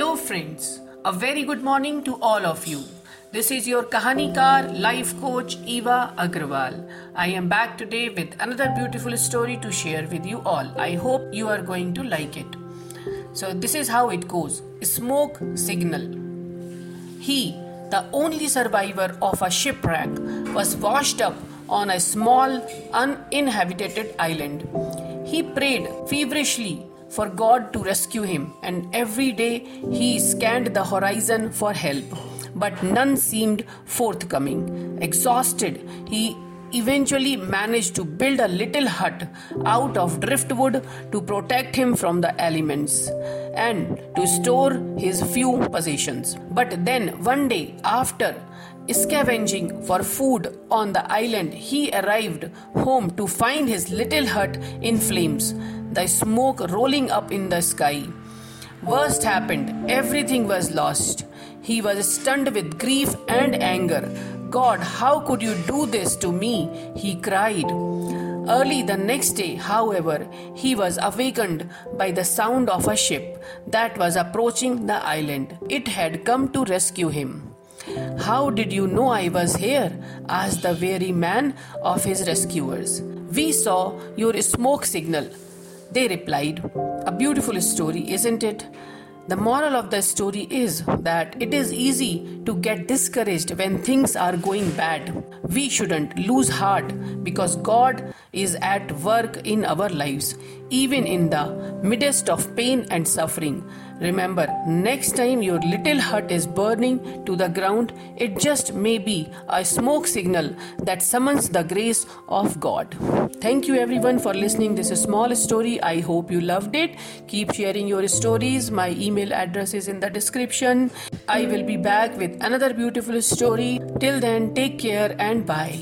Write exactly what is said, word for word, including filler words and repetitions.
Hello friends, a very good morning to all of you. This is your Kahanikar life coach Eva Agrawal. I am back today with another beautiful story to share with you all. I hope you are going to like it. So this is how it goes. Smoke Signal. He, the only survivor of a shipwreck, was washed up on a small uninhabited island. He prayed feverishly for God to rescue him, and every day he scanned the horizon for help, but none seemed forthcoming. Exhausted, he eventually managed to build a little hut out of driftwood to protect him from the elements and to store his few possessions. But then one day, after scavenging for food on the island, he arrived home to find his little hut in flames, the smoke rolling up in the sky. Worst happened. Everything was lost. He was stunned with grief and anger. God, how could you do this to me? He cried. Early the next day, however, he was awakened by the sound of a ship that was approaching the island. It had come to rescue him. How did you know I was here? Asked the weary man of his rescuers. We saw your smoke signal, they replied. A beautiful story, isn't it? The moral of the story is that it is easy to get discouraged when things are going bad. We shouldn't lose heart because God is at work in our lives, even in the midst of pain and suffering. Remember, next time your little hut is burning to the ground, it just may be a smoke signal that summons the grace of God. Thank you everyone for listening. This is a small story. I hope you loved it. Keep sharing your stories. My email address is in the description. I will be back with another beautiful story. Till then, take care and bye.